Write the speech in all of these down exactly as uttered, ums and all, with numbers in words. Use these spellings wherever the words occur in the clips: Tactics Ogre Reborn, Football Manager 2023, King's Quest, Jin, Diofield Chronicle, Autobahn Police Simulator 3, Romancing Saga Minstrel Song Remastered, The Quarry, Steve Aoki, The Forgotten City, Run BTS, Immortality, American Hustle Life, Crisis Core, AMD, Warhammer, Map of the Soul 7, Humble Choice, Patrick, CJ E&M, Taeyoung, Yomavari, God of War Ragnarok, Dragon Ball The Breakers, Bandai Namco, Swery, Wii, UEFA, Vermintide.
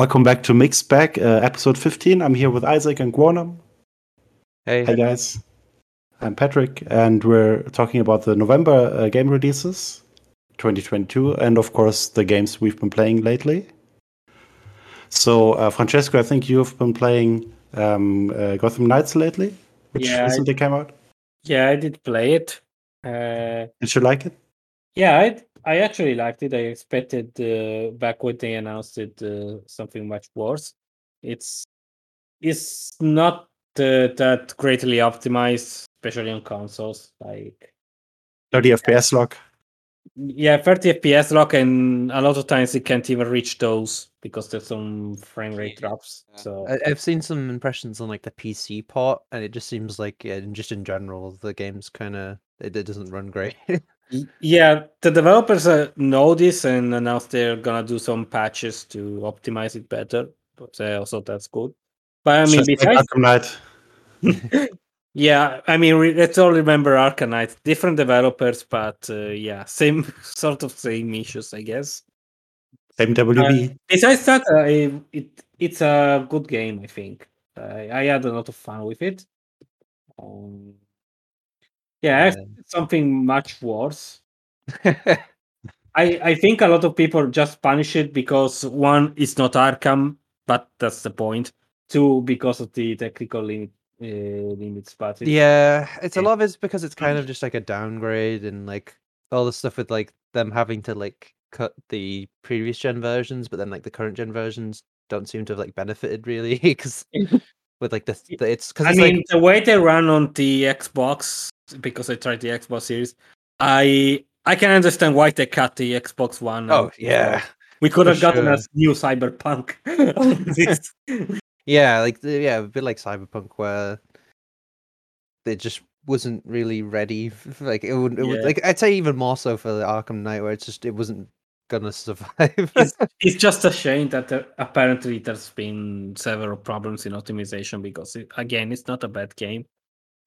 Welcome back to MiXT Bag, uh, episode fifteen. I'm here with Isaac and Guarnam. Hey. Hey guys. I'm Patrick, and we're talking about the November uh, game releases, twenty twenty-two, and of course the games we've been playing lately. So, uh, Francesco, I think you've been playing um, uh, Gotham Knights lately, which yeah, recently I, came out. Yeah, I did play it. Uh, did you like it? Yeah, I I actually liked it. I expected uh, back when they announced it uh, something much worse. It's it's not uh, that greatly optimized, especially on consoles. Like thirty F P S lock. Yeah, thirty F P S lock, and a lot of times it can't even reach those because there's some frame rate drops. So I've seen some impressions on like the P C part, and it just seems like, yeah, just in general, the game's kind of it, it doesn't run great. Yeah, the developers uh, know this and announced they're gonna do some patches to optimize it better. But uh, also that's good. But I mean, besides Arkham Knight. Yeah, I mean, re- let's all remember Arkham Knight. Different developers, but uh, yeah, same sort of same issues, I guess. Same W B. Uh, besides that, uh, it, it it's a good game, I think. Uh, I had a lot of fun with it. Um, yeah, yeah. Something much worse. I I think a lot of people just punish it because one, it's not Arkham, but that's the point. Two, because of the technical limit. Uh, limits, but it's, yeah, it's a lot of it's because it's kind of just like a downgrade, and like all the stuff with like them having to like cut the previous gen versions, but then like the current gen versions don't seem to have like benefited really because with like the, the it's because I mean like... the way they run on the Xbox, because I tried the Xbox Series, I I can understand why they cut the Xbox One. Oh yeah, we could have sure. gotten a new Cyberpunk. Yeah, like yeah, a bit like Cyberpunk, where it just wasn't really ready. For, like it would, it yeah. would, like I'd say even more so for the Arkham Knight, where it's just it wasn't gonna survive. it's, it's just a shame that there, apparently there's been several problems in optimization because it, again, it's not a bad game,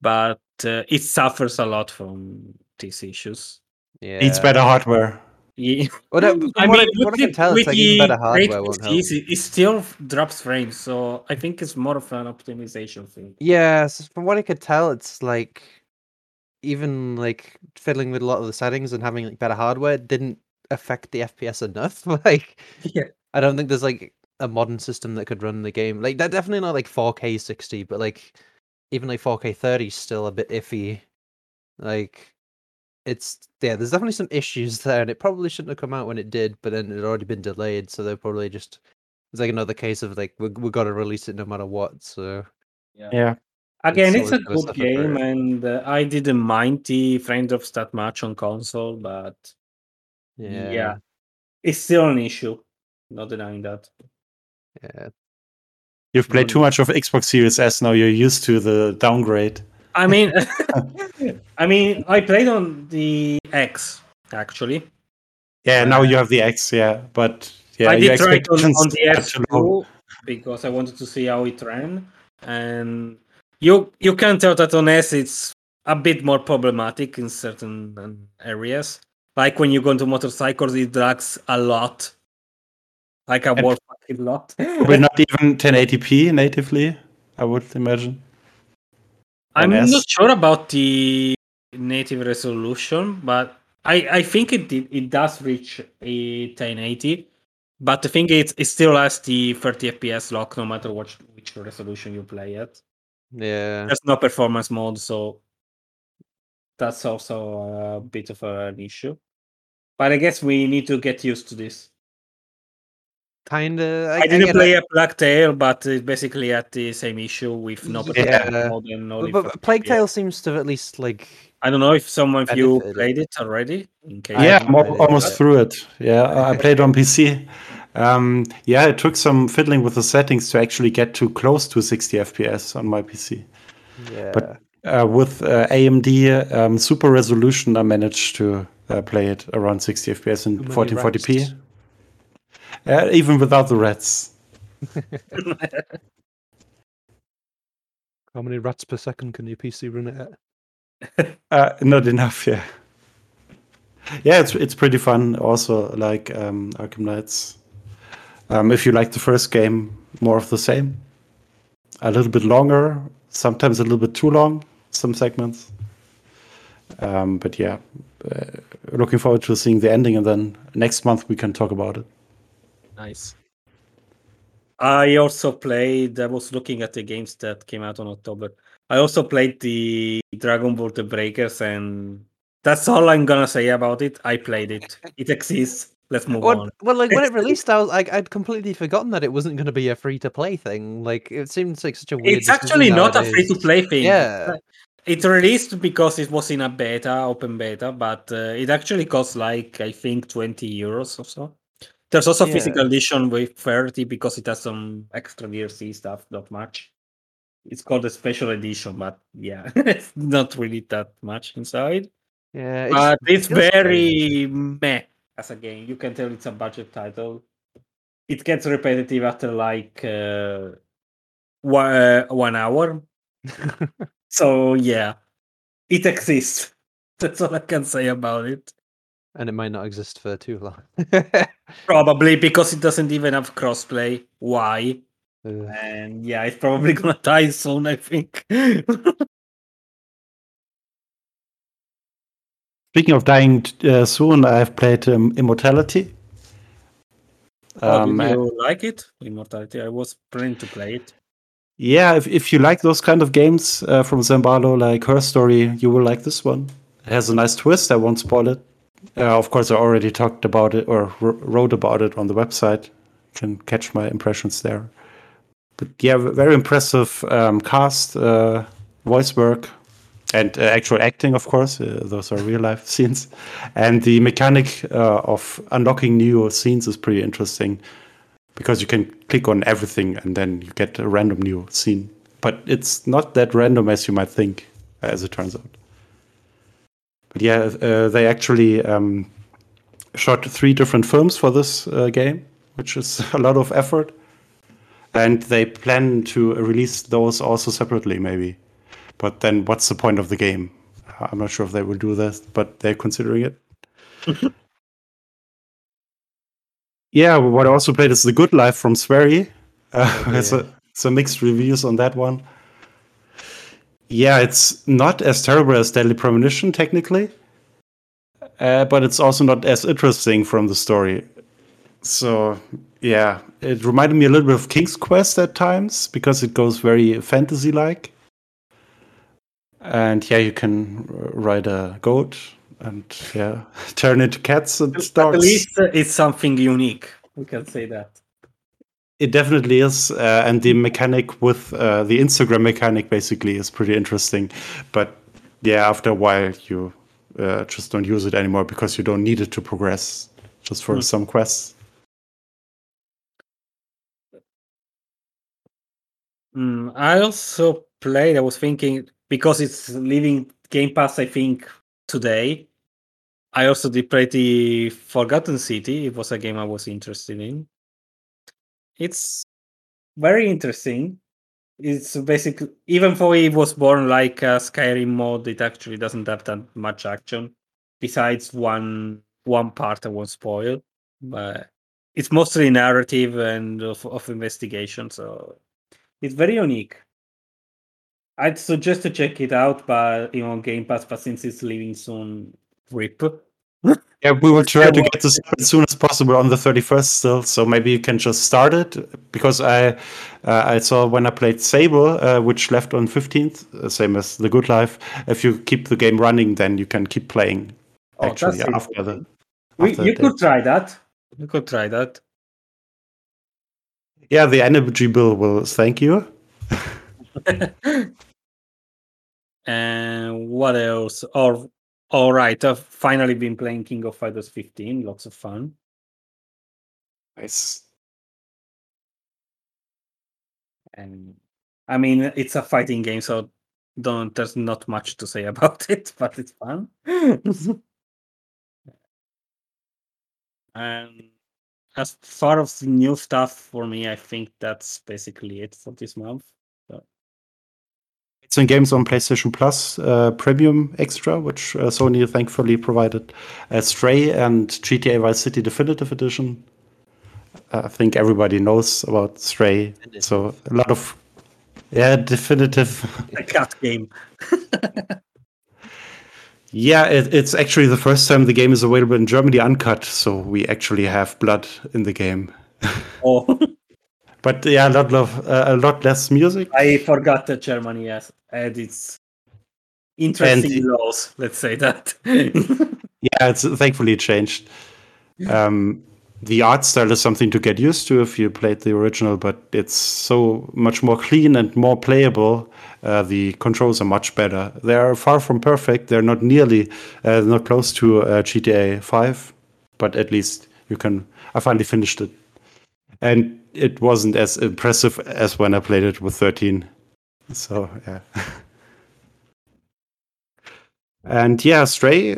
but uh, it suffers a lot from these issues. Yeah, it's better hardware. Yeah. What I, I what mean, I, what I can tell is like even better hardware won't help. It still drops frames, so I think it's more of an optimization thing. Yeah, so from what I could tell, it's like even like fiddling with a lot of the settings and having like better hardware didn't affect the F P S enough. Like, yeah, I don't think there's like a modern system that could run the game. Like, they're definitely not like four K sixty, but like even like four K thirty is still a bit iffy. Like. It's yeah. There's definitely some issues there, and it probably shouldn't have come out when it did. But then it had already been delayed, so they're probably just it's like another case of like we we gotta release it no matter what. So yeah, yeah. Again, it's, it's a good game, and uh, I didn't mind the frame drops that much on console, but yeah, yeah, it's still an issue. Not denying that. Yeah, you've played too much of Xbox Series S now. You're used to the downgrade. I mean, I mean, I played on the X actually. Yeah, now uh, you have the X, yeah, but yeah, I did try it on, on the X too because I wanted to see how it ran, and you you can tell that on S it's a bit more problematic in certain areas. Like when you go into motorcycles, it drags a lot, like a war fucking lot. We're not even ten eighty p natively, I would imagine. I'm not sure about the native resolution, but I, I think it it does reach a ten eighty. But the thing is, it still has the thirty F P S lock, no matter what, which resolution you play at. Yeah. There's no performance mode, so that's also a bit of an issue. But I guess we need to get used to this. Kind of. I, I didn't I play it. a Plague Tale, but it's basically had the same issue with no yeah. mode and no. But, but Plague Tale seems to have at least like. I don't know if some of you played it already. In case yeah, I'm almost it. through it. Yeah, I played on P C. Um, yeah, it took some fiddling with the settings to actually get too close to sixty F P S on my P C. Yeah. But uh, with uh, A M D um, Super Resolution, I managed to uh, play it around sixty F P S and fourteen forty p. Rest. Uh, even without the rats. How many rats per second can your P C run it at? uh, not enough, yeah. Yeah, it's it's pretty fun also, like um, Arkham Knights. Um, if you like the first game, more of the same. A little bit longer, sometimes a little bit too long, some segments. Um, but yeah, uh, looking forward to seeing the ending, and then next month we can talk about it. Nice. I also played, I was looking at the games that came out on October. I also played the Dragon Ball The Breakers, and that's all I'm gonna say about it. I played it. It exists. Let's move well, on. Well, like when it released, I was like, I'd completely forgotten that it wasn't going to be a free-to-play thing. Like, it seems like such a weird. It's actually not a free-to-play thing. Yeah, it released because it was in a beta, open beta, but uh, it actually costs like I think twenty euros or so. There's also a yeah. physical edition with thirty because it has some extra D L C stuff. Not much. It's called a special edition, but yeah, it's not really that much inside. Yeah, it's, but it's it very strange. Meh. As a game, you can tell it's a budget title. It gets repetitive after like uh, one, uh, one hour. So yeah, it exists. That's all I can say about it. And it might not exist for too long. Probably because it doesn't even have crossplay. Why? Ugh. And yeah, it's probably gonna die soon, I think. Speaking of dying uh, soon, I've played um, Immortality. Um, oh, did you and... like it? Immortality. I was planning to play it. Yeah, if if you like those kind of games uh, from Zambalo, like Her Story, you will like this one. It has a nice twist. I won't spoil it. Uh, of course, I already talked about it or r- wrote about it on the website. You can catch my impressions there. But yeah, very impressive um, cast, uh, voice work. And uh, actual acting, of course, uh, those are real life scenes. And the mechanic uh, of unlocking new scenes is pretty interesting because you can click on everything and then you get a random new scene. But it's not that random as you might think, uh, as it turns out. But yeah, uh, they actually um, shot three different films for this uh, game, which is a lot of effort. And they plan to release those also separately, maybe. But then what's the point of the game? I'm not sure if they will do this, but they're considering it. Yeah, what I also played is The Good Life from Swery. Uh, okay, so, yeah. so mixed reviews on that one. Yeah, it's not as terrible as Deadly Premonition, technically. Uh, but it's also not as interesting from the story. So, yeah, it reminded me a little bit of King's Quest at times, because it goes very fantasy-like. And yeah, you can ride a goat and yeah, turn into cats and dogs. At least it's something unique. We can say that. It definitely is. Uh, and the mechanic with uh, the Instagram mechanic basically is pretty interesting. But yeah, after a while, you uh, just don't use it anymore because you don't need it to progress just for mm. some quests. Mm, I also played, I was thinking... Because it's leaving Game Pass, I think, today. I also did play The Forgotten City. It was a game I was interested in. It's very interesting. It's basically, even though it was born like a Skyrim mod, it actually doesn't have that much action. Besides one one part I won't spoil. But it's mostly narrative and of, of investigation. So it's very unique. I'd suggest to check it out, but you know, Game Pass. But since it's leaving soon, rip. Yeah, we will try to get this as soon as possible on the thirty-first still. So maybe you can just start it because I, uh, I saw when I played Sable, uh, which left on fifteenth, uh, same as The Good Life. If you keep the game running, then you can keep playing. Oh, actually, that's after the, we, after you the could day. try that. You could try that. Yeah, the energy bill will thank you. And what else? Or, all right, I've finally been playing King of Fighters fifteen. Lots of fun. Nice. And I mean, it's a fighting game, so don't. There's not much to say about it, but it's fun. And as far as the new stuff for me, I think that's basically it for this month. Some games on PlayStation Plus uh, Premium Extra, which uh, Sony thankfully provided, uh, Stray and G T A Vice City Definitive Edition, I think everybody knows about Stray. So a lot of, yeah, definitive. A card game. Yeah, it, it's actually the first time the game is available in Germany uncut. So we actually have blood in the game. Oh. But yeah, a lot of uh, a lot less music. I forgot that Germany has had its interesting and laws. Let's say that. Yeah, it's thankfully changed. Um, the art style is something to get used to if you played the original, but it's so much more clean and more playable. Uh, the controls are much better. They are far from perfect. They're not nearly, uh, not close to uh, G T A five, but at least you can. I finally finished it, and it wasn't as impressive as when I played it with thirteen. So, yeah. And yeah, Stray,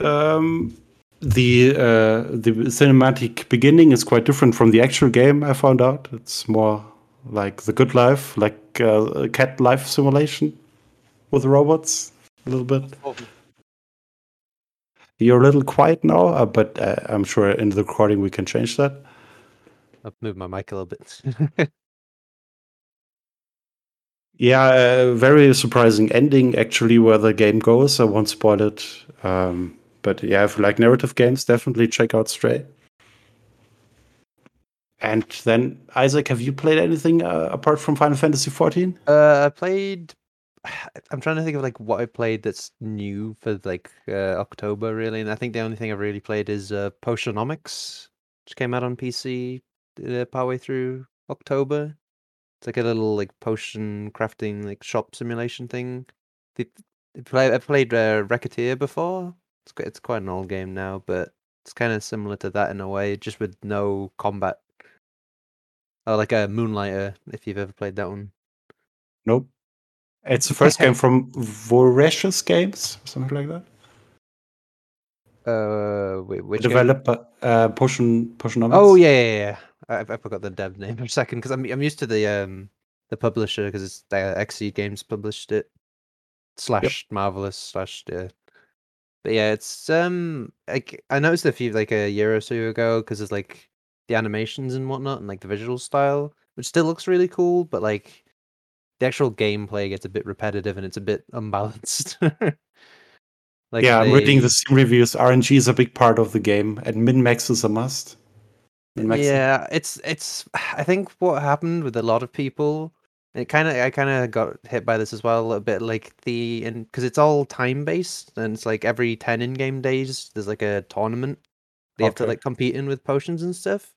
um, the uh, the cinematic beginning is quite different from the actual game, I found out. It's more like The Good Life, like uh, a cat life simulation with robots, a little bit. You're a little quiet now, uh, but uh, I'm sure in the recording we can change that. I've moved my mic a little bit. Yeah, a very surprising ending, actually, where the game goes. I won't spoil it. Um, but yeah, if you like narrative games, definitely check out Stray. And then, Isaac, have you played anything uh, apart from Final Fantasy fourteen? Uh, I played... I'm trying to think of like what I played that's new for like uh, October, really. And I think the only thing I've really played is uh, Potionomics, which came out on P C uh, partway through October. It's like a little like potion crafting like shop simulation thing. They, they play, I played uh, Racketeer before. It's quite, it's quite an old game now, but it's kind of similar to that in a way, just with no combat. Oh, like a Moonlighter, if you've ever played that one. Nope. It's the first game from Voracious Games, something like that. Uh, wait, which developer? Uh, Potion, Potionomics. Oh yeah, yeah, yeah. I, I forgot the dev name for a second because I'm I'm used to the um the publisher because it's uh, X E Games published it slash yep. Marvelous slash uh, but yeah, it's um like I noticed a few like a year or so ago because there's like the animations and whatnot and like the visual style which still looks really cool, but like the actual gameplay gets a bit repetitive and it's a bit unbalanced. Like yeah, they... I'm reading the Steam reviews. R N G is a big part of the game, and min-max is a must. Min-max yeah, it's it's. I think what happened with a lot of people, it kind of I kind of got hit by this as well a little bit. Like the and because it's all time based, and it's like every ten in-game days there's like a tournament. They okay. have to like compete in with potions and stuff,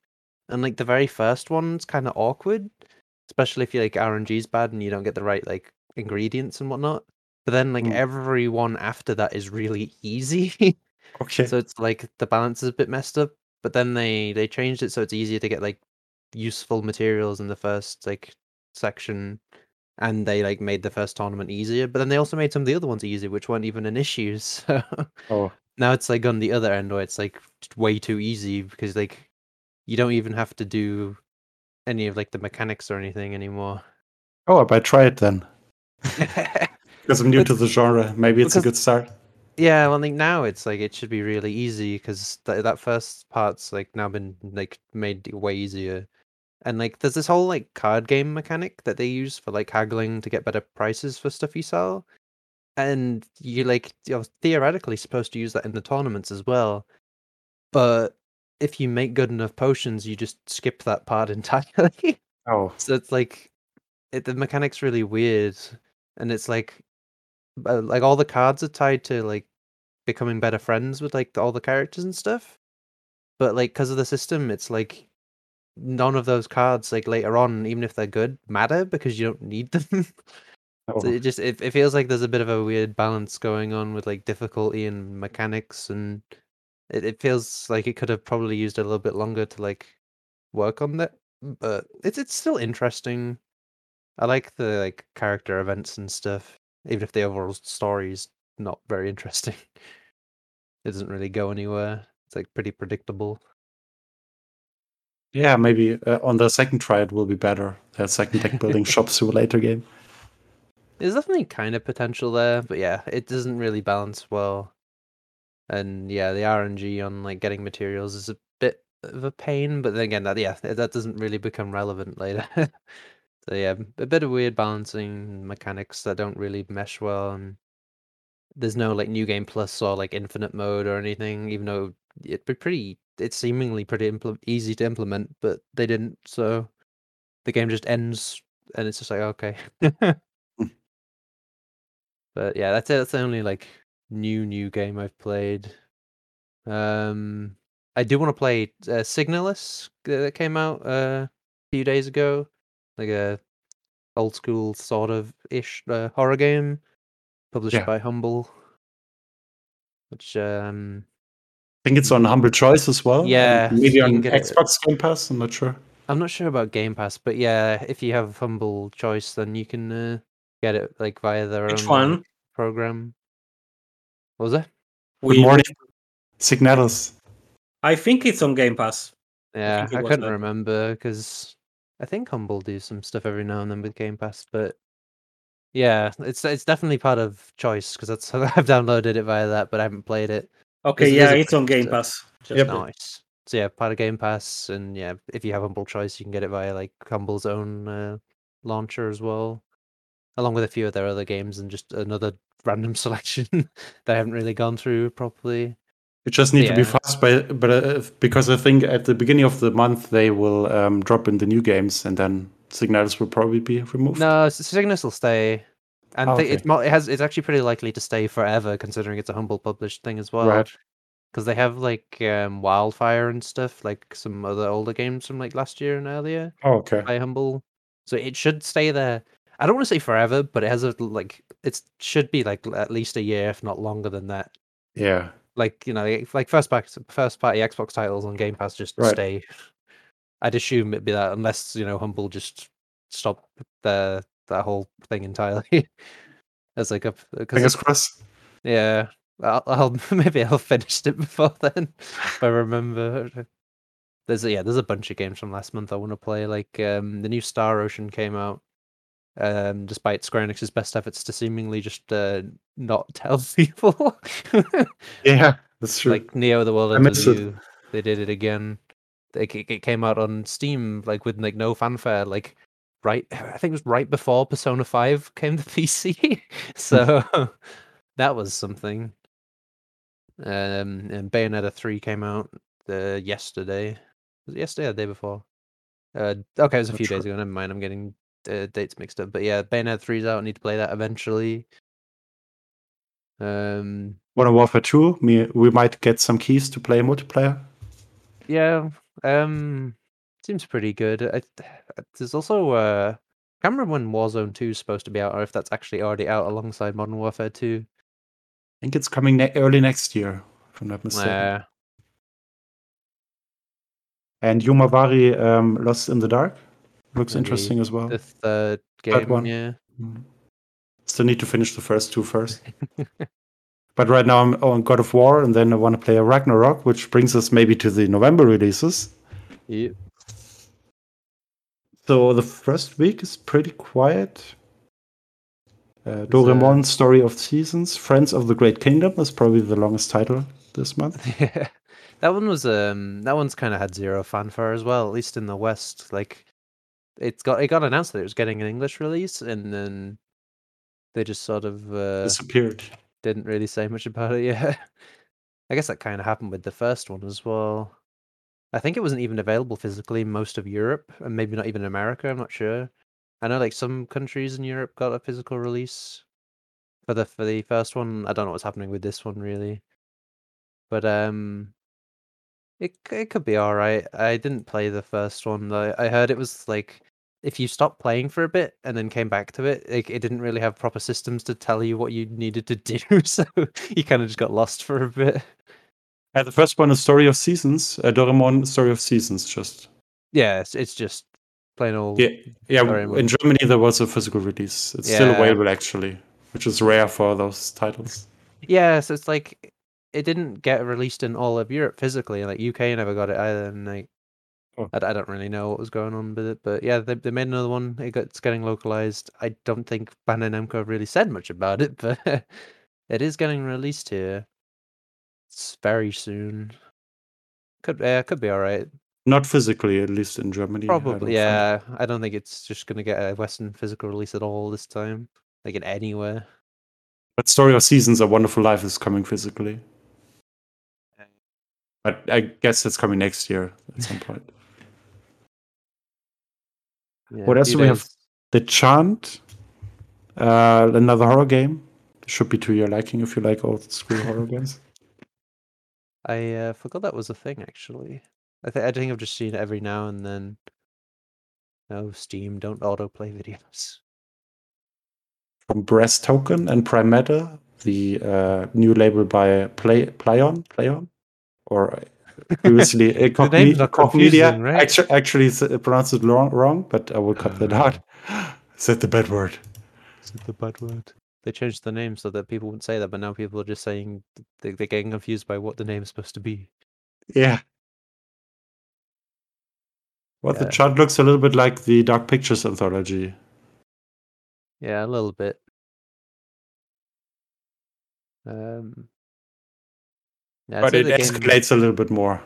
and like the very first one's kind of awkward, especially if you like R N G's bad and you don't get the right like ingredients and whatnot. But then, like, mm. everyone after that is really easy. Okay. So it's, like, the balance is a bit messed up. But then they, they changed it so it's easier to get, like, useful materials in the first, like, section. And they, like, made the first tournament easier. But then they also made some of the other ones easier, which weren't even an issue. So oh. now it's, like, on the other end where it's, like, way too easy. Because, like, you don't even have to do any of, like, the mechanics or anything anymore. Oh, I better try it then. Because I'm new it's, to the genre, maybe it's because, a good start. Yeah, well, I think now it's like it should be really easy because th- that first part's like now been like made way easier, and like there's this whole like card game mechanic that they use for like haggling to get better prices for stuff you sell, and you like you're theoretically supposed to use that in the tournaments as well, but if you make good enough potions, you just skip that part entirely. Oh, so it's like it, the mechanic's really weird, and it's like. Like all the cards are tied to like becoming better friends with like all the characters and stuff, but like because of the system, it's like none of those cards like later on, even if they're good, matter because you don't need them. Oh. So it just it, it feels like there's a bit of a weird balance going on with like difficulty and mechanics, and it, it feels like it could have probably used a little bit longer to like work on that. But it's it's still interesting. I like the like character events and stuff. Even if the overall story is not very interesting. It doesn't really go anywhere. It's like pretty predictable. Yeah, maybe uh, on the second try it will be better. That second deck building shop simulator game. There's definitely kind of potential there, but yeah, it doesn't really balance well. And yeah, the R N G on like getting materials is a bit of a pain, but then again, that yeah, that doesn't really become relevant later. So yeah, a bit of weird balancing mechanics that don't really mesh well. And there's no like new game plus or like infinite mode or anything, even though it'd be pretty. It's seemingly pretty impl- easy to implement, but they didn't. So the game just ends, and it's just like okay. But yeah, that's it. That's the only like new new game I've played. Um, I do want to play uh, Signalis that came out uh, a few days ago, like a old school sort of ish uh, horror game published yeah. by Humble, which um, I think it's on Humble Choice as well. Yeah, maybe on Xbox Game Pass. I'm not sure. I'm not sure about Game Pass, but yeah, if you have Humble Choice, then you can uh, get it like via their Which own one? program. What was it? We... Good morning, Signalis. I think it's on Game Pass. Yeah, I, I couldn't that. remember because I think Humble do some stuff every now and then with Game Pass, but yeah, it's it's definitely part of Choice because that's I've downloaded it via that, but I haven't played it. Okay, it's, yeah, it's, it's on Game Pass. Just yep. Nice. So yeah, part of Game Pass, and yeah, if you have Humble Choice, you can get it via like Humble's own uh, launcher as well, along with a few of their other games and just another random selection that I haven't really gone through properly. You just need yeah. to be fast, by, but uh, because I think at the beginning of the month they will um, drop in the new games, and then Signalis will probably be removed. No, Signalis will stay, and oh, okay. th- it, it has it's actually pretty likely to stay forever, considering it's a Humble published thing as well. Right. Because they have like um, Wildfire and stuff, like some other older games from like last year and earlier. Oh, okay. By Humble, so it should stay there. I don't want to say forever, but it has a like it should be like at least a year, if not longer than that. Yeah. Like you know, like first pack, first party Xbox titles on Game Pass just right. stay. I'd assume it'd be that, unless you know Humble just stop the that whole thing entirely. As like a fingers crossed. Yeah. I'll, I'll maybe I'll finish it before then if I remember. There's a, yeah, there's a bunch of games from last month I want to play. Like um, the new Star Ocean came out, um, despite Square Enix's best efforts to seemingly just uh, not tell people. Yeah, that's true. Like Neo: The World Under You, they did it again. It, it came out on Steam like with like no fanfare. Like right, I think it was right before Persona five came to P C. So that was something. Um, and Bayonetta three came out uh, yesterday. Was it yesterday or the day before? Uh, okay, it was a few sure. days ago. Never mind, I'm getting uh, dates mixed up. But yeah, Bayonetta three's out. I need to play that eventually. Um, Modern Warfare two. We, we might get some keys to play multiplayer. Yeah. Um, seems pretty good. I, there's also... Uh, I can't remember when Warzone two is supposed to be out, or if that's actually already out alongside Modern Warfare two. I think it's coming ne- early next year, if I'm not mistaken. Yeah. And Yomavari um, Lost in the Dark looks Maybe interesting as well. The third game, third one. yeah. Mm. Still need to finish the first two first. But right now I'm on God of War, and then I want to play a Ragnarok, which brings us maybe to the November releases. Yep. So the first week is pretty quiet. Uh, Doraemon, uh, Story of Seasons, Friends of the Great Kingdom is probably the longest title this month. Yeah, that one was um, that one's kind of had zero fanfare as well, at least in the West. Like, it's got it got announced that it was getting an English release, and then they just sort of uh, disappeared. Didn't really say much about it. Yeah, I guess that kind of happened with the first one as well. I think it wasn't even available physically in most of Europe, and maybe not even America. I'm not sure. I know like some countries in Europe got a physical release for the for the first one. I don't know what's happening with this one really, but um, it it could be all right. I didn't play the first one though. I heard it was like if you stopped playing for a bit and then came back to it, it, it didn't really have proper systems to tell you what you needed to do, so you kind of just got lost for a bit. Yeah, the first one is Story of Seasons. Uh, Doraemon, Story of Seasons, just yeah, it's, it's just. Plain old yeah, yeah. Doraemon. In Germany, there was a physical release. It's yeah. still available, actually, which is rare for those titles. Yeah, so it's like it didn't get released in all of Europe physically. Like U K never got it either. And like, oh. I, I don't really know what was going on with it, but yeah, they they made another one. It got, it's getting localized. I don't think Bandai Namco really said much about it, but it is getting released here. It's very soon. Could uh, could be all right. Not physically, at least in Germany. Probably, I yeah. Think. I don't think it's just going to get a Western physical release at all this time. Like in anywhere. But Story of Seasons, A Wonderful Life is coming physically. But I guess that's coming next year at some point. Yeah, what else do we have? The Chant, uh, another horror game. Should be to your liking if you like old school horror games. I uh, forgot that was a thing, actually. I, th- I think I've just seen it every now and then. No, Steam, don't autoplay videos. From Breast Token and Primata, the uh, new label by Play Playon, Playon, or previously uh, Cogmedia. Right? Actually, actually it's, uh, pronounced it wrong, wrong, but I will cut uh, that out. Is that the bad word? Is it the bad word? They changed the name so that people wouldn't say that, but now people are just saying they're getting confused by what the name is supposed to be. Yeah. Well, yeah. The chart looks a little bit like the Dark Pictures anthology. Yeah, a little bit. Um, yeah, but it escalates game... a little bit more.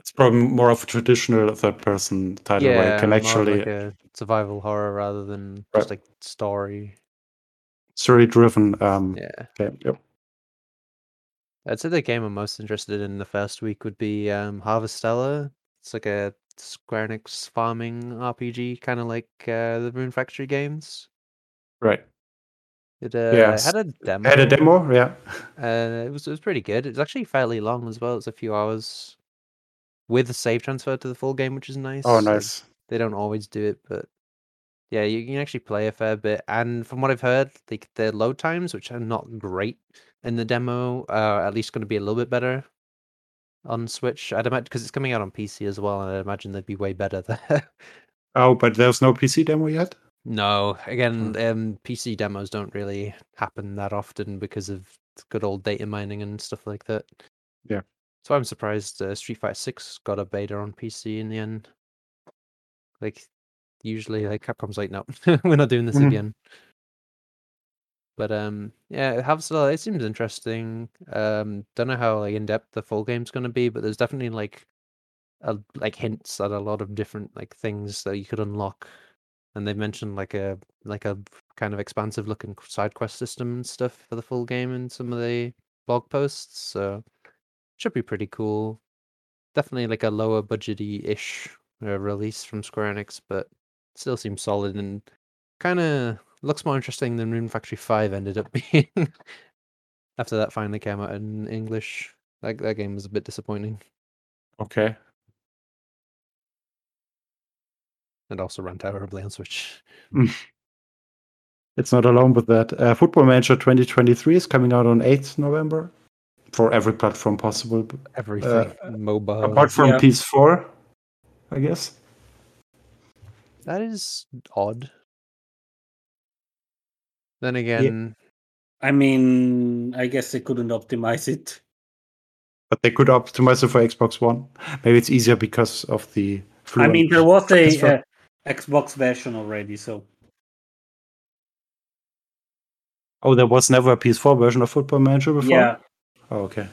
It's probably more of a traditional third-person title, yeah, where you can actually... Like a survival horror rather than just right. like story. Story-driven. Um, yeah. Game. Yep. I'd say the game I'm most interested in the first week would be um, Harvestella. It's like a Square Enix farming R P G, kind of like uh, the Rune Factory games. Right. It uh, yeah. had a demo. Had a demo, yeah. Uh, it was it was pretty good. It's actually fairly long as well. It's a few hours with a save transfer to the full game, which is nice. Oh, nice. They don't always do it, but yeah, you can actually play a fair bit. And from what I've heard, they, their load times, which are not great in the demo, are at least going to be a little bit better on Switch. I'd imagine, because it's coming out on P C as well, and I imagine they'd be way better there. Oh, but there's no P C demo yet? No. Again, hmm. um, P C demos don't really happen that often because of good old data mining and stuff like that. Yeah. So I'm surprised uh, Street Fighter six got a beta on P C in the end. Like, usually, like, Capcom's like, no, we're not doing this mm-hmm. again. But, um, yeah, Havsala, it seems interesting. Um, don't know how, like, in-depth the full game's going to be, but there's definitely, like, a, like, hints at a lot of different, like, things that you could unlock. And they mentioned, like, a like a kind of expansive-looking side quest system and stuff for the full game in some of the blog posts, so should be pretty cool. Definitely, like, a lower budgety-ish release from Square Enix, but still seems solid and kind of looks more interesting than Rune Factory five ended up being after that finally came out in English. Like, that game was a bit disappointing. Okay. And also ran terribly on Switch. Mm. It's not alone with that. Uh, Football Manager twenty twenty-three is coming out on eighth of November for every platform possible. Everything. Uh, mobile. Apart from yeah. P S four. I guess. That is odd. Then again... Yeah. I mean, I guess they couldn't optimize it. But they could optimize it for Xbox One. Maybe it's easier because of the... I mean, there was a uh, Xbox version already, so... Oh, there was never a P S four version of Football Manager before? Yeah. Oh, okay.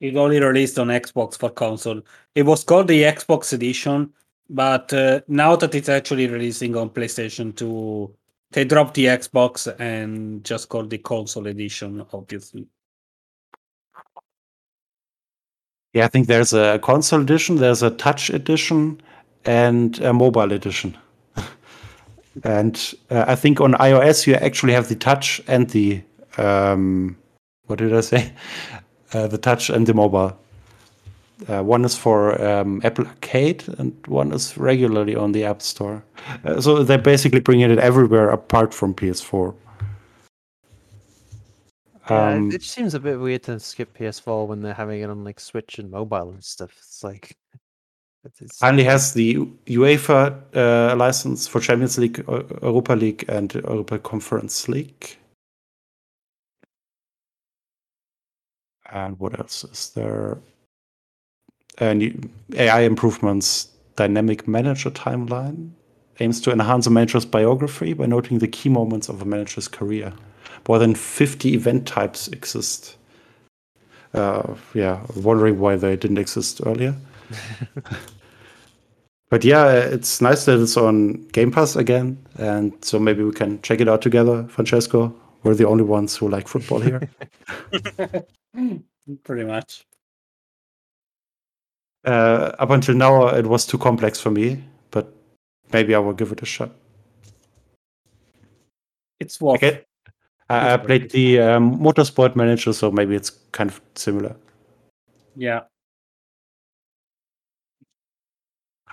It only released on Xbox for console. It was called the Xbox Edition, but uh, now that it's actually releasing on PlayStation two, they dropped the Xbox and just called the console edition, obviously. Yeah, I think there's a console edition, there's a touch edition, and a mobile edition. and uh, I think on iOS you actually have the touch and the... Um, what did I say? Uh, the touch and the mobile. Uh, one is for um, Apple Arcade and one is regularly on the App Store. Uh, so they're basically bringing it everywhere apart from P S four. Um, uh, it seems a bit weird to skip P S four when they're having it on like Switch and mobile and stuff. It's like... It's... Finally has the UEFA uh, license for Champions League, Europa League and Europa Conference League. And what else is there? And A I improvements, dynamic manager timeline, aims to enhance a manager's biography by noting the key moments of a manager's career. More than fifty event types exist. uh, yeah, wondering why they didn't exist earlier. But yeah, it's nice that it's on Game Pass again, and so maybe we can check it out together, Francesco. We're the only ones who like football here. Pretty much. Uh, up until now, it was too complex for me, but maybe I will give it a shot. It's what? Okay. I, I played the um, Motorsport Manager, so maybe it's kind of similar. Yeah.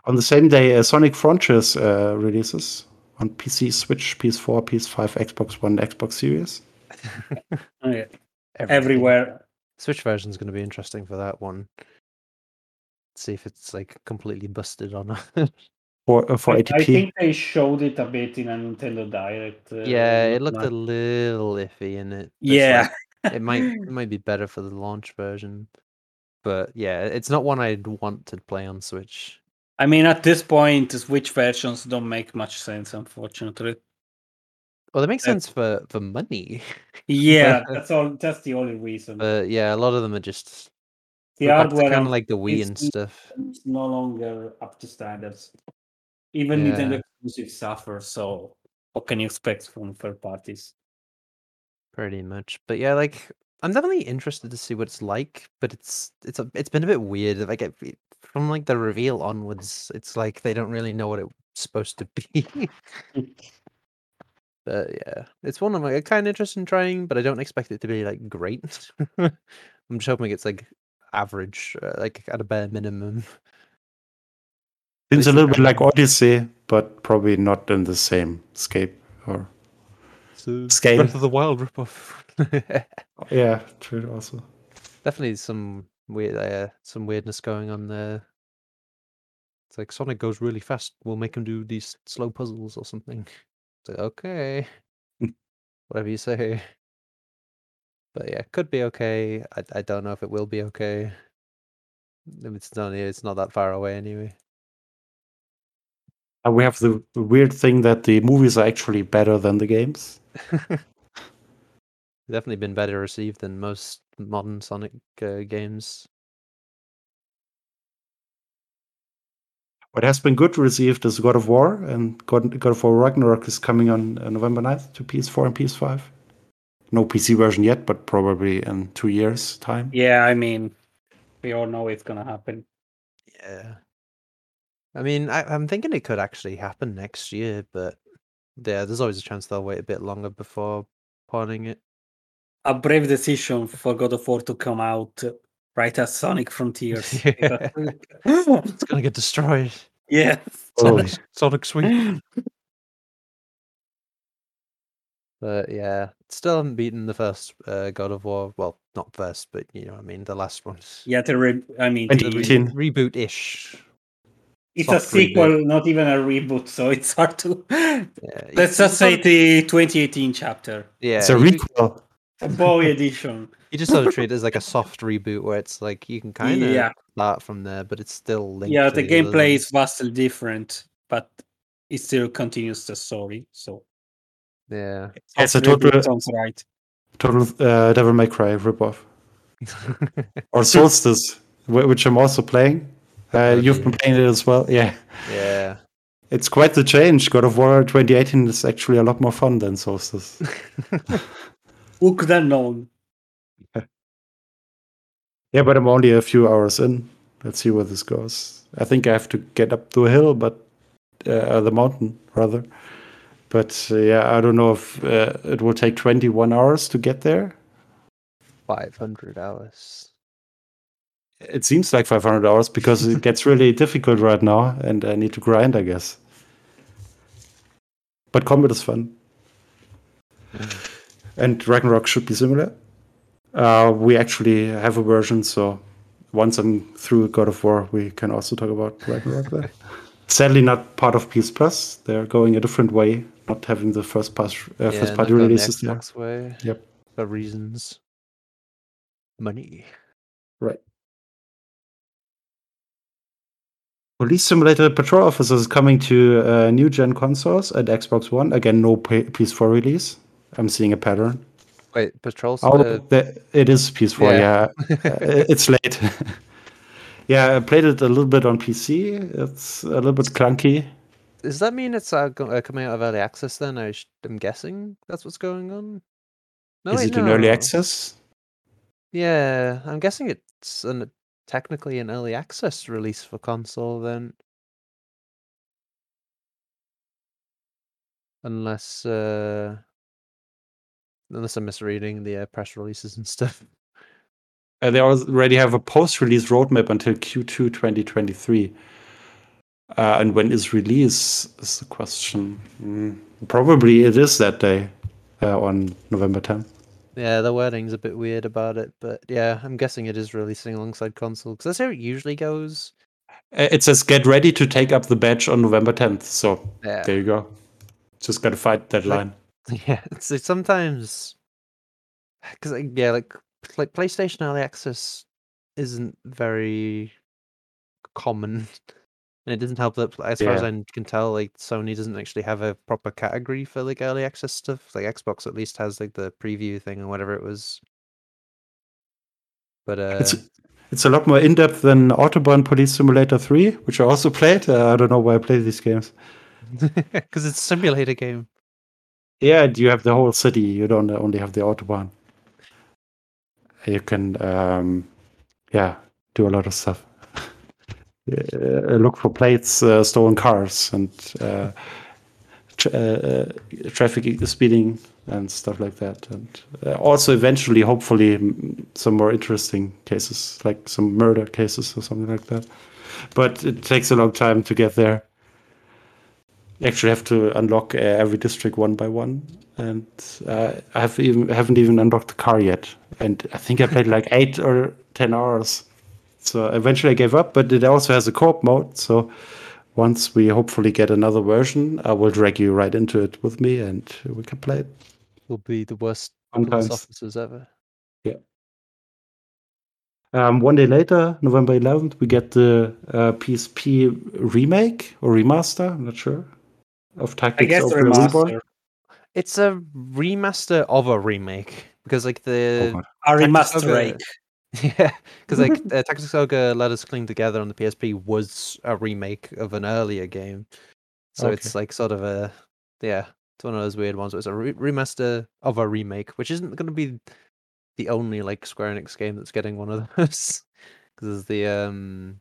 On the same day, uh, Sonic Frontiers uh, releases on P C, Switch, P S four, P S five, Xbox One, Xbox Series. Oh, yeah. Everywhere. Switch version is going to be interesting for that one. Let's see if it's like completely busted or not. For, uh, for I, I think they showed it a bit in a Nintendo Direct. Uh, yeah, it looked not... a little iffy in it. Yeah. Like, it might it might be better for the launch version. But yeah, it's not one I'd want to play on Switch. I mean, at this point, Switch versions don't make much sense, unfortunately. Well, they make sense for, for money. Yeah, that's all. That's the only reason. But yeah, a lot of them are just the hardware, kind of like the Wii and stuff. It's no longer up to standards. Even yeah. Nintendo exclusive suffer, so what can you expect from third parties? Pretty much. But yeah, like, I'm definitely interested to see what it's like, but it's it's a, it's been a bit weird. Like it, from like the reveal onwards, it's like they don't really know what it's supposed to be. But yeah, it's one I'm like kind of interested in trying, but I don't expect it to be like great. I'm just hoping it's like average, uh, like at a bare minimum. Seems a little bit like Odyssey, but probably not in the same scape or so scale. Breath of the Wild ripoff. Yeah, true. Also, definitely some weird, uh, some weirdness going on there. It's like Sonic goes really fast. We'll make him do these slow puzzles or something. It's like, okay, whatever you say. But yeah, it could be okay. I I don't know if it will be okay. It's not it's not that far away anyway. And we have the weird thing that the movies are actually better than the games. Definitely been better received than most modern Sonic uh, games. What has been good received is God of War, and God, God of War Ragnarok is coming on November ninth to P S four and P S five. No P C version yet, but probably in two years' time. Yeah, I mean, we all know it's going to happen. Yeah. I mean, I, I'm thinking it could actually happen next year, but yeah, there's always a chance they'll wait a bit longer before pawning it. A brave decision for God of War to come out right at Sonic Frontiers. Yeah. It's going to get destroyed. Yeah. Sonic, Sonic Sweep. But yeah, still haven't beaten the first uh, God of War. Well, not first, but you know what I mean, the last one. Yeah, the re- I mean, the re- reboot-ish. It's Soft a sequel, reboot. Not even a reboot, so it's hard to... Yeah, let's just say not... the twenty eighteen chapter. Yeah, it's a requel. A boy edition. You just sort of treat it as like a soft reboot where it's like you can kind of yeah. start from there, but it's still linked. Yeah, the gameplay is vastly different, but it still continues the story. So yeah, it's a total sounds right. Total uh, Devil May Cry ripoff, or Solstice, which I'm also playing. Uh, you've yeah. been playing it as well, yeah. Yeah, it's quite the change. God of War twenty eighteen is actually a lot more fun than Solstice. Who could have known? Yeah, but I'm only a few hours in. Let's see where this goes. I think I have to get up to a hill, but uh, the mountain rather. But uh, yeah, I don't know if uh, it will take twenty-one hours to get there. five hundred hours. It seems like five hundred hours because it gets really difficult right now, and I need to grind, I guess. But combat is fun. Mm. And Ragnarok should be similar. Uh, we actually have a version, so once I'm through God of War, we can also talk about Ragnarok there. Sadly, not part of P S Plus. They're going a different way, not having the first, pass, uh, yeah, first party releases the Xbox there. Way. Yep. For reasons. Money. Right. Police Simulator Patrol Officers is coming to uh, new gen consoles and Xbox One. Again, no P S four release. I'm seeing a pattern. Wait, Patrol's... Oh, the... the, it is P S four, yeah. yeah. It's late. Yeah, I played it a little bit on P C. It's a little bit clunky. Does that mean it's uh, coming out of early access then? I sh- I'm guessing that's what's going on. No, is wait, it no. in early access? Yeah, I'm guessing it's an, technically an early access release for console then. Unless... Uh... Unless I'm misreading the uh, press releases and stuff. Uh, they already have a post-release roadmap until Q two twenty twenty-three. Uh, and when is release is the question. Mm. Probably it is that day uh, on November tenth. Yeah, the wording's a bit weird about it. But yeah, I'm guessing it is releasing alongside console. Because that's how it usually goes. It says, get ready to take up the badge on November tenth. So yeah. There you go. Just got to fight that like- line. Yeah, so sometimes, because like, yeah, like like PlayStation Early Access isn't very common, and it doesn't help that as yeah. far as I can tell, like Sony doesn't actually have a proper category for like early access stuff. Like Xbox at least has like the preview thing or whatever it was. But uh, it's it's a lot more in depth than Autobahn Police Simulator three, which I also played. Uh, I don't know why I play these games because it's a simulator game. Yeah, you have the whole city. You don't only have the Autobahn. You can, um, yeah, do a lot of stuff. Look for plates, uh, stolen cars, and uh, tra- uh, traffic speeding and stuff like that. And uh, also, eventually, hopefully, some more interesting cases, like some murder cases or something like that. But it takes a long time to get there. Actually, have to unlock uh, every district one by one, and uh, I have even haven't even unlocked the car yet. And I think I played like eight or ten hours. So eventually, I gave up. But it also has a co-op mode. So once we hopefully get another version, I will drag you right into it with me, and we can play it. Will be the worst police officers ever. Yeah. Um, one day later, November eleventh, we get the uh, P S P remake or remaster. I'm not sure. Of Tactics, I guess the remaster. It's a remaster of a remake because, like the oh a remaster, yeah, because like uh, Tactics Ogre Let Us Cling Together on the P S P was a remake of an earlier game, so okay. It's like sort of a yeah, it's one of those weird ones. Where it's a re- remaster of a remake, which isn't going to be the only like Square Enix game that's getting one of those because there's the um,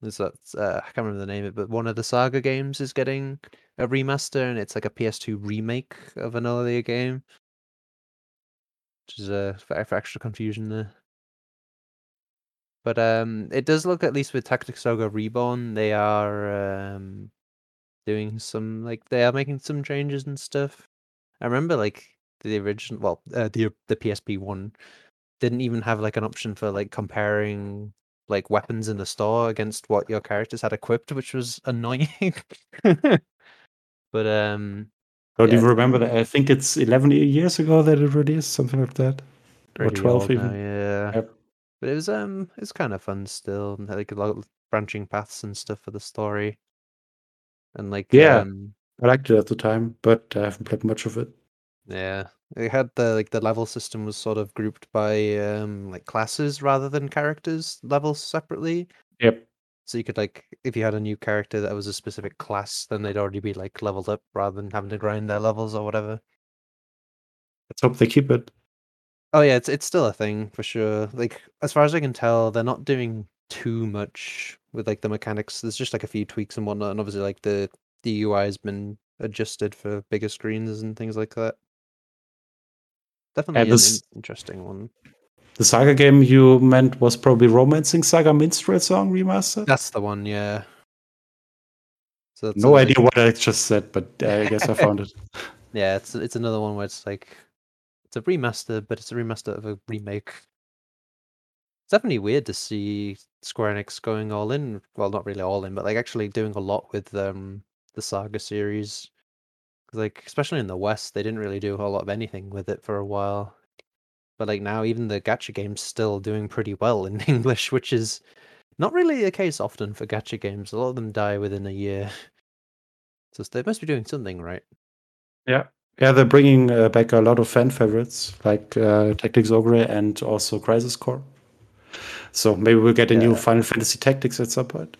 there's that uh, I can't remember the name of it, but one of the Saga games is getting a remaster, and it's like a P S two remake of an earlier game, which is a uh, for extra confusion there. But um, it does look, at least with Tactics Ogre Reborn, they are um, doing some like they are making some changes and stuff. I remember like the original, well, uh, the the P S P one didn't even have like an option for like comparing like weapons in the store against what your characters had equipped, which was annoying. But um, don't yeah. even remember that. I think it's eleven years ago that it released, something like that, pretty or twelve even. Now, yeah, yep. But it was um, it's kind of fun still. Like a lot of branching paths and stuff for the story, and like yeah, um, I liked it at the time, but I haven't played much of it. Yeah, it had the like the level system was sort of grouped by um like classes rather than characters levels separately. Yep. So you could like if you had a new character that was a specific class, then they'd already be like leveled up rather than having to grind their levels or whatever. Let's hope they keep it. Oh yeah, it's it's still a thing for sure. Like as far as I can tell, they're not doing too much with like the mechanics. There's just like a few tweaks and whatnot, and obviously like the the U I has been adjusted for bigger screens and things like that. Definitely and an this, interesting one. The Saga game you meant was probably Romancing Saga Minstrel Song Remastered? That's the one, yeah. So that's no idea big... what I just said, but I guess I found it. Yeah, it's it's another one where it's like, it's a remaster, but it's a remaster of a remake. It's definitely weird to see Square Enix going all in, well, not really all in, but like actually doing a lot with um, the Saga series. Like especially in the West, they didn't really do a whole lot of anything with it for a while. But like now, even the gacha game's still doing pretty well in English, which is not really the case often for gacha games. A lot of them die within a year, so they must be doing something right. Yeah, Yeah, they're bringing uh, back a lot of fan favorites like uh, Tactics Ogre and also Crisis Core. So maybe we'll get a yeah. new Final Fantasy Tactics at some point.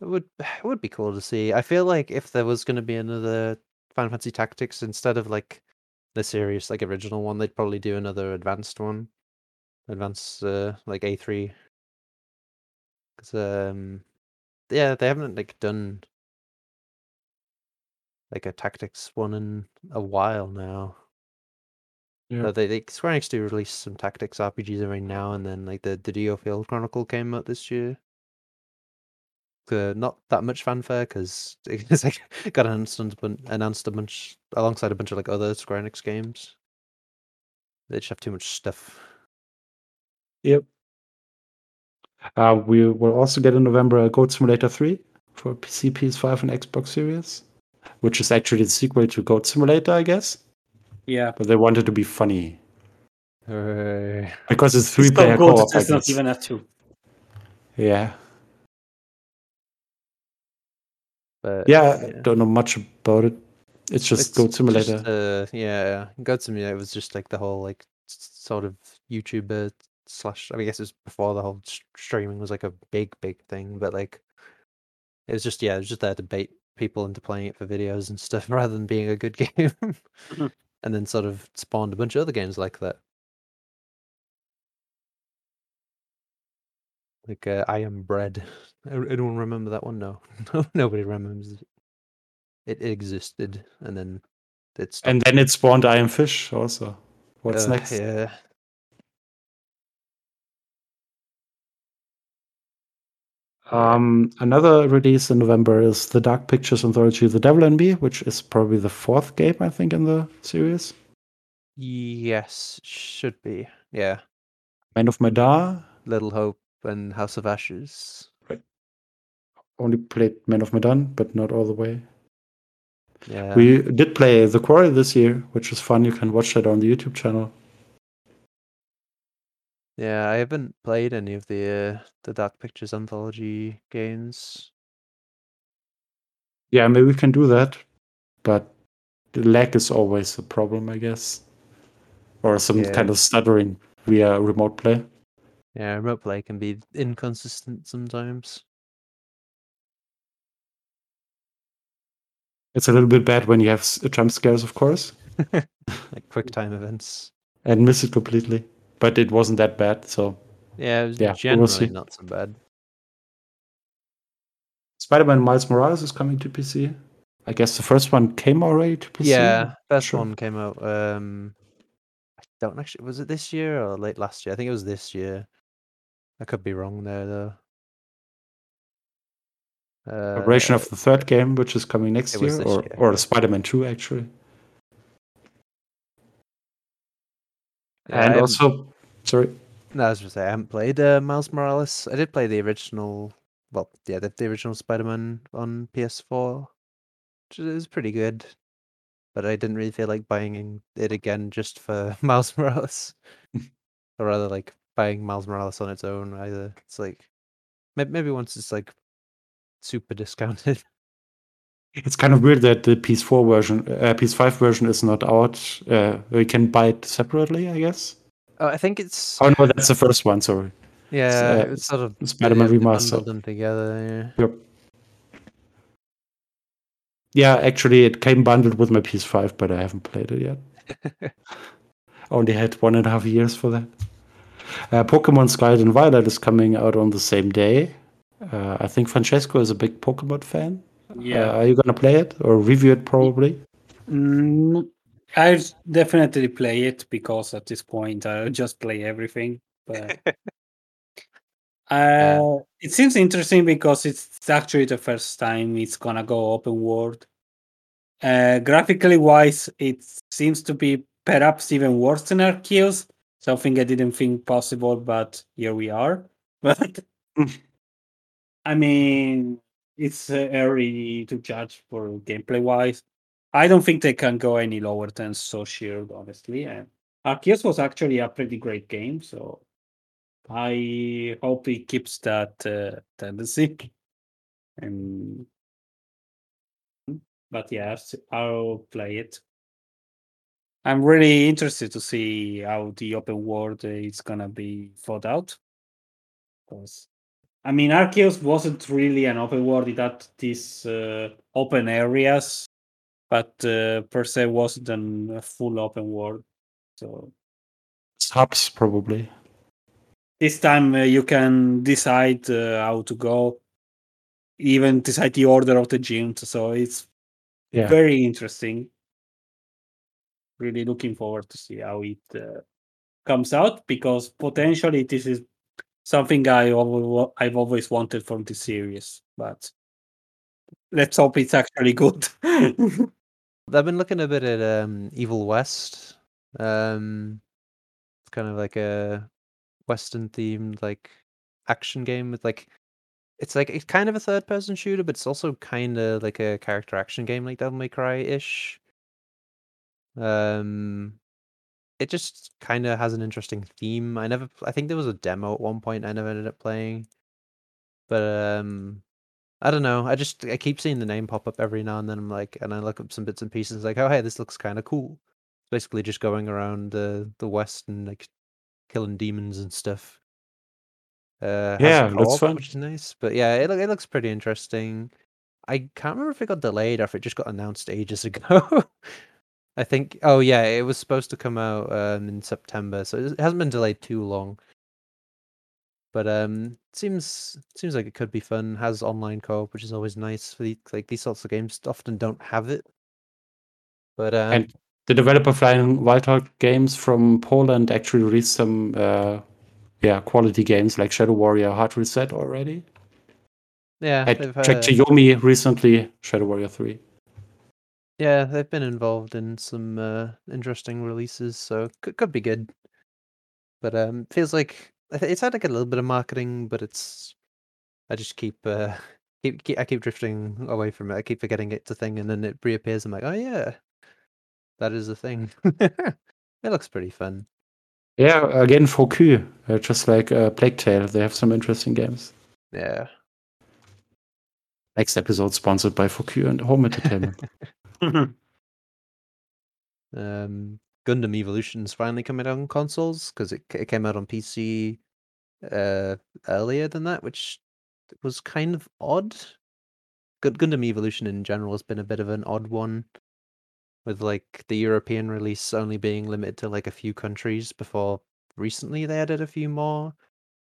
It would it would be cool to see. I feel like if there was going to be another Final Fantasy Tactics instead of like the serious like original one, they'd probably do another advanced one, advanced uh, like A three. Because um, yeah, they haven't like done. Like a tactics one in a while now. Yeah. So they, they Square Enix do release some tactics R P Gs every now and then. Like the the Diofield Chronicle came out this year. Uh, not that much fanfare because it's like got announced announced a bunch alongside a bunch of like other Square Enix games. They just have too much stuff. Yep. Uh, we will also get in November a Goat Simulator three for P C, P S five, and Xbox Series. Which is actually the sequel to Goat Simulator, I guess. Yeah. But they wanted to be funny. Uh, because it's three-player co-op. It's not even a two. Yeah. But, yeah. Yeah, I don't know much about it. It's just it's Goat Simulator. Just, uh, yeah, Goat Simulator was just like the whole like sort of YouTuber slash... I mean, I guess it was before the whole streaming was like a big, big thing. But like, it was just, yeah, it was just their debate. People into playing it for videos and stuff rather than being a good game. mm-hmm. And then sort of spawned a bunch of other games like that. Like uh, I Am Bread. Anyone remember that one? No. Nobody remembers it. It existed and then it stopped. And then it spawned I Am Fish also. What's uh, next? Yeah. Um, another release in November is the Dark Pictures Anthology The Devil in Me, which is probably the fourth game, I think, in the series. Yes, should be. Yeah. Man of Medan. Little Hope and House of Ashes. Right. Only played Man of Medan, but not all the way. Yeah. We did play The Quarry this year, which is fun. You can watch that on the YouTube channel. Yeah, I haven't played any of the uh, the Dark Pictures Anthology games. Yeah, maybe we can do that, but the lag is always a problem, I guess. Or some yeah. kind of stuttering via remote play. Yeah, remote play can be inconsistent sometimes. It's a little bit bad when you have jump scares, of course. Like quick time events. And miss it completely. But it wasn't that bad, so... Yeah, it was yeah, generally not so bad. Spider-Man Miles Morales is coming to P C. I guess the first one came already to P C? Yeah, first sure. one came out... Um, I don't actually... Was it this year or late last year? I think it was this year. I could be wrong there, though. Uh, Preparation of the third game, which is coming next year or, year. Or Spider-Man two, actually. Yeah, and also, sorry. No, I was just saying I haven't played uh, Miles Morales. I did play the original, well, yeah, the, the original Spider-Man on P S four, which is pretty good. But I didn't really feel like buying it again just for Miles Morales, or rather, like buying Miles Morales on its own either. It's like maybe once it's like super discounted. It's kind of weird that the P S four version, uh, P S five version is not out. Uh, we can buy it separately, I guess. Oh, I think it's. Oh no, that's the first one. Sorry. Yeah, it's, uh, it's sort of Spider-Man yeah, remastered them together. Yeah. Yep. Yeah, actually, it came bundled with my P S five, but I haven't played it yet. Only had one and a half years for that. Uh, Pokemon Scarlet and Violet is coming out on the same day. Uh, I think Francesco is a big Pokemon fan. Yeah, uh, are you gonna play it or review it? Probably. Mm, I'll definitely play it because at this point I just play everything. But uh, uh, it seems interesting because it's actually the first time it's gonna go open world. Uh, graphically wise, it seems to be perhaps even worse than Arceus. Something I didn't think possible, but here we are. But I mean. It's uh, early to judge for gameplay-wise. I don't think they can go any lower than Sword Shield, honestly. And Arceus was actually a pretty great game, so I hope it keeps that uh, tendency. And But yeah, I'll play it. I'm really interested to see how the open world is gonna be thought out. Because, I mean, Arceus wasn't really an open world. It had these uh, open areas, but uh, per se wasn't an, a full open world. So it's hubs probably. This time uh, you can decide uh, how to go, even decide the order of the gyms. So it's yeah. very interesting. Really looking forward to see how it uh, comes out, because potentially this is something I al- I've always wanted from this series, but let's hope it's actually good. I've been looking a bit at um, Evil West. Um, it's kind of like a Western themed like action game with like it's like it's kind of a third person shooter, but it's also kind of like a character action game like Devil May Cry ish. Um, it just kind of has an interesting theme. I never, I think there was a demo at one point I never ended up playing, but um, I don't know. I just I keep seeing the name pop up every now and then. I'm like, and I look up some bits and pieces, like, oh hey, this looks kind of cool. It's basically just going around the the West and like killing demons and stuff. Uh, yeah, it looks fun, which is nice. But yeah, it it looks pretty interesting. I can't remember if it got delayed or if it just got announced ages ago. I think, oh yeah, it was supposed to come out um, in September, so it hasn't been delayed too long. But um, it seems it seems like it could be fun. It has online co-op, which is always nice. For the, like these sorts of games often don't have it. But um, and the developer Flying Wild Games from Poland actually released some uh, yeah quality games like Shadow Warrior Hard Reset already. Yeah, I checked Yomi recently. Shadow Warrior three. Yeah, they've been involved in some uh, interesting releases, so could could be good. But um, feels like it's had like a little bit of marketing, but it's I just keep uh keep, keep I keep drifting away from it. I keep forgetting it's a thing, and then it reappears. I'm like, oh yeah, that is a thing. It looks pretty fun. Yeah, again, Focus, uh, just like uh, Plague Tale, they have some interesting games. Yeah. Next episode sponsored by Focus and Home Entertainment. um, Gundam Evolution's finally coming out on consoles because it, it came out on P C uh, earlier than that, which was kind of odd. Gundam Evolution in general has been a bit of an odd one, with like the European release only being limited to like a few countries before recently they added a few more,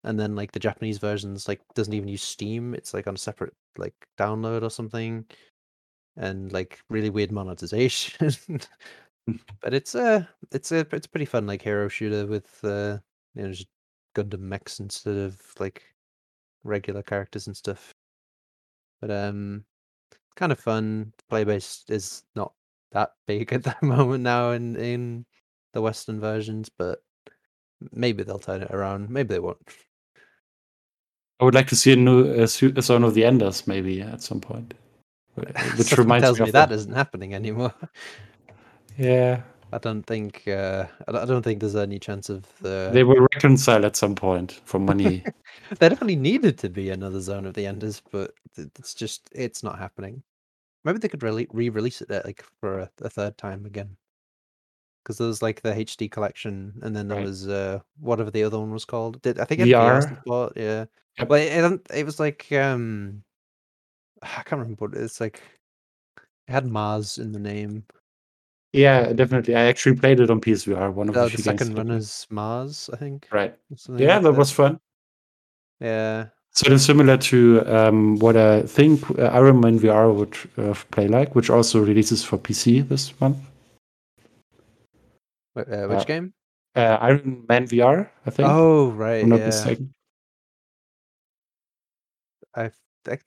and then like the Japanese version's like doesn't even use Steam, it's like on a separate like download or something. And like really weird monetization, but it's a uh, it's a it's pretty fun like hero shooter with uh, you know just Gundam mechs instead of like regular characters and stuff. But um, kind of fun. Play base is not that big at that moment now in in the Western versions, but maybe they'll turn it around. Maybe they won't. I would like to see a new uh, Son of the Enders maybe at some point. Which reminds tells me, me that the... isn't happening anymore. Yeah, I don't think uh, I don't think there's any chance of the... they will reconcile at some point for money. There definitely needed to be another Zone of the Enders, but it's just it's not happening. Maybe they could re- re-release it like for a, a third time again, because there was like the H D collection, and then there right. was uh, whatever the other one was called. Did I think V R? Before, yeah, yep. But it, it was like. Um, I can't remember what it is. It's like it had Mars in the name. Yeah, definitely. I actually played it on P S V R. One of oh, the, the second one is Mars, I think. Right. Yeah, like that, that was fun. Yeah. Sort of similar to um, what I think uh, Iron Man V R would uh, play like, which also releases for P C this month. Wait, uh, which uh, game? Uh, Iron Man V R, I think. Oh right. I'm not yeah. mistaken. I.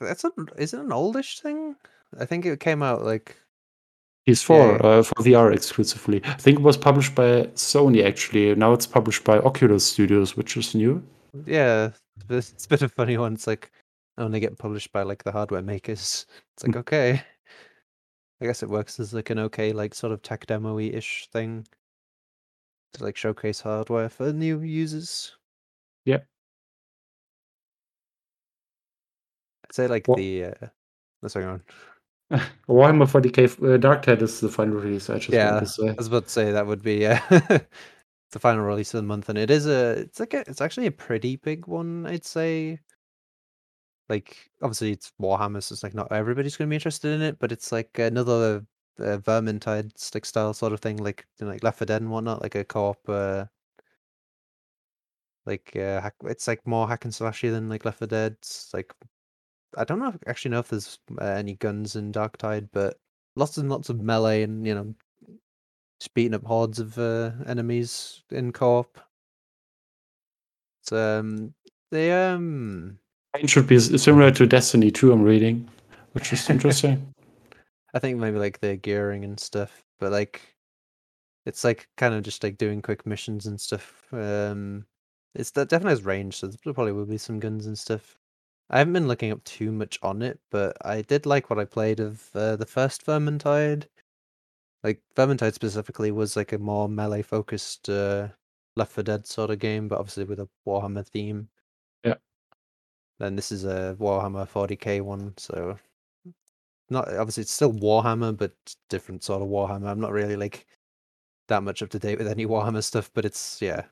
That's a is it an oldish thing? I think it came out like P S four yeah. uh, for V R exclusively. I think it was published by Sony actually. Now it's published by Oculus Studios, which is new. Yeah, it's a bit of a funny one. It's like only get published by like the hardware makers. It's like okay, I guess it works as like an okay like sort of tech demo-y ish thing to like showcase hardware for new users. Yeah. I'd say like what? the uh, let's go on. Warhammer forty K uh, Darktide is the final release. I just yeah, wanted to say. I was about to say that would be uh, it's the final release of the month, and it is a it's like a, it's actually a pretty big one, I'd say. Like obviously it's Warhammer, so it's like not everybody's going to be interested in it, but it's like another uh, Vermintide stick style sort of thing, like you know, like Left four Dead and whatnot, like a co-op. Uh, like uh, hack, it's like more hack and slashy than like Left four Dead. It's like I don't know if, actually know if there's uh, any guns in Darktide, but lots and lots of melee and, you know, just beating up hordes of uh, enemies in co-op. So, um, they, um... It should be similar to Destiny two, I'm reading, which is interesting. I think maybe, like, their gearing and stuff, but, like, it's, like, kind of just, like, doing quick missions and stuff. Um, it's that definitely has range, so there probably will be some guns and stuff. I haven't been looking up too much on it, but I did like what I played of uh, the first Vermintide. Like, Vermintide specifically was like a more melee-focused uh, Left four Dead sort of game, but obviously with a Warhammer theme. Yeah. Then this is a Warhammer forty K one, so... not obviously, it's still Warhammer, but different sort of Warhammer. I'm not really, like, that much up to date with any Warhammer stuff, but it's, yeah,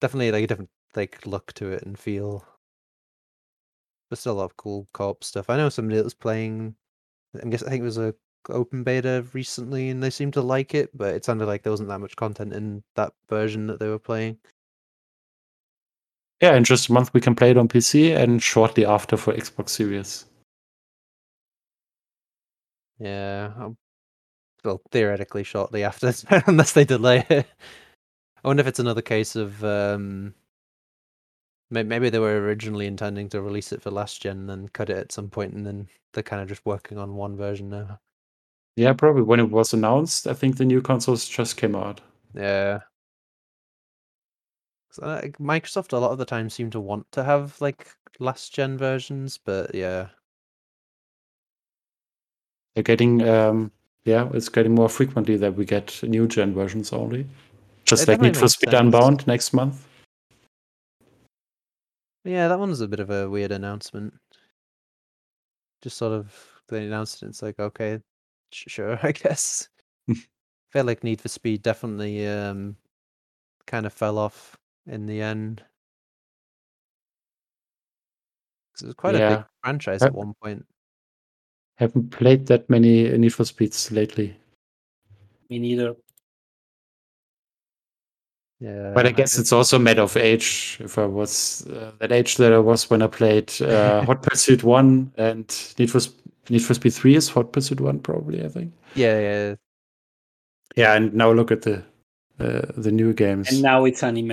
definitely like a different like look to it and feel. But still a lot of cool co-op stuff. I know somebody that was playing, I guess I think it was a open beta recently, and they seemed to like it, but it sounded like there wasn't that much content in that version that they were playing. Yeah, in just a month we can play it on P C, and shortly after for Xbox Series. Yeah, I'll, well, theoretically shortly after, unless they delay it. I wonder if it's another case of... Um, Maybe they were originally intending to release it for last gen and then cut it at some point, and then they're kind of just working on one version now. Yeah, probably. When it was announced, I think the new consoles just came out. Yeah. So, like, Microsoft a lot of the time seem to want to have like last gen versions, but yeah. They're getting, um, yeah, it's getting more frequently that we get new gen versions only. Just it like Need for Speed sense. Unbound next month. Yeah, that one's a bit of a weird announcement. Just sort of, they announced it, it's like, okay, sh- sure, I guess. Felt like Need for Speed definitely um, kind of fell off in the end. Because it was quite yeah. a big franchise I at one point. Haven't played that many Need for Speeds lately. Me neither. Yeah, but I guess it's also a matter of age. If I was uh, that age that I was when I played uh, Hot Pursuit one and Need for Sp- Need for Speed three is Hot Pursuit one, probably, I think. Yeah, yeah, yeah. And now look at the uh, the new games. And now it's anime.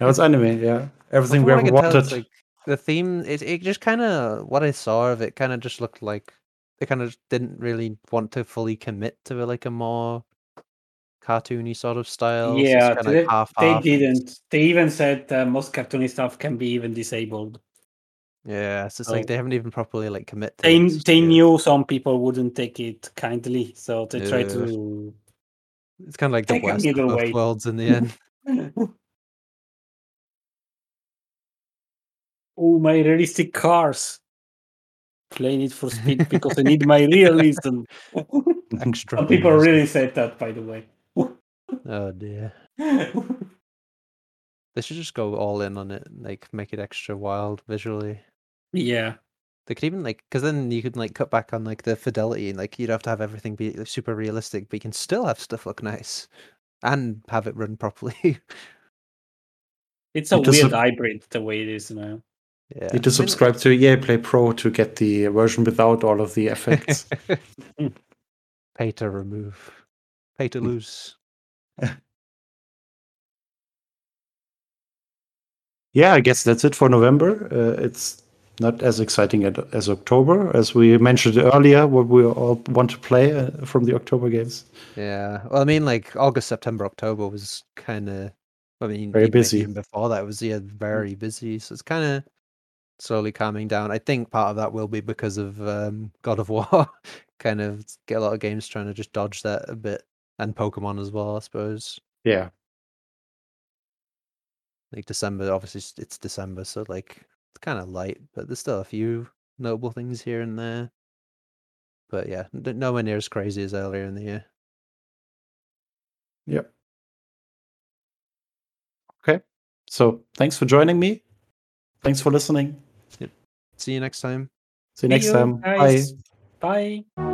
Now it's anime. Yeah, everything we ever wanted. Tell, like, the theme, it it just kind of what I saw of it kind of just looked like they kind of didn't really want to fully commit to like a more cartoony sort of style. Yeah, so they, like half, they half. didn't. They even said uh, most cartoony stuff can be even disabled. Yeah, so it's so, like they haven't even properly like commit. To they it. they yeah. knew some people wouldn't take it kindly, so they yeah. tried to. It's kind of like the worst of way. worlds in the end. Oh, my realistic cars! Playing it for speed because I need my realism. Extra. Some people really said that, by the way. Oh dear. They should just go all in on it, and, like, make it extra wild visually. Yeah. They could even like, because then you could like cut back on like the fidelity, and like you'd have to have everything be like, super realistic, but you can still have stuff look nice and have it run properly. It's a it weird sub- hybrid the way it is now. Yeah. Need to subscribe to E A Play Pro to get the version without all of the effects. Pay to remove, pay to lose. Yeah, I guess that's it for November. Uh, it's not as exciting as October, as we mentioned earlier, what we all want to play uh, from the October games. Yeah, well, I mean, like August, September, October was kind of, I mean, very busy. Even before that, it was yeah very busy. So it's kind of slowly calming down. I think part of that will be because of um, God of War. Kind of get a lot of games trying to just dodge that a bit, and Pokemon as well, I suppose. Yeah. Like December, obviously it's December, so like it's kind of light, but there's still a few notable things here and there. But yeah, nowhere near as crazy as earlier in the year. Yep. Okay. So thanks for joining me. Thanks for listening. Yep. See you next time. See you See next you time. Guys. Bye. Bye.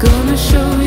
Gonna show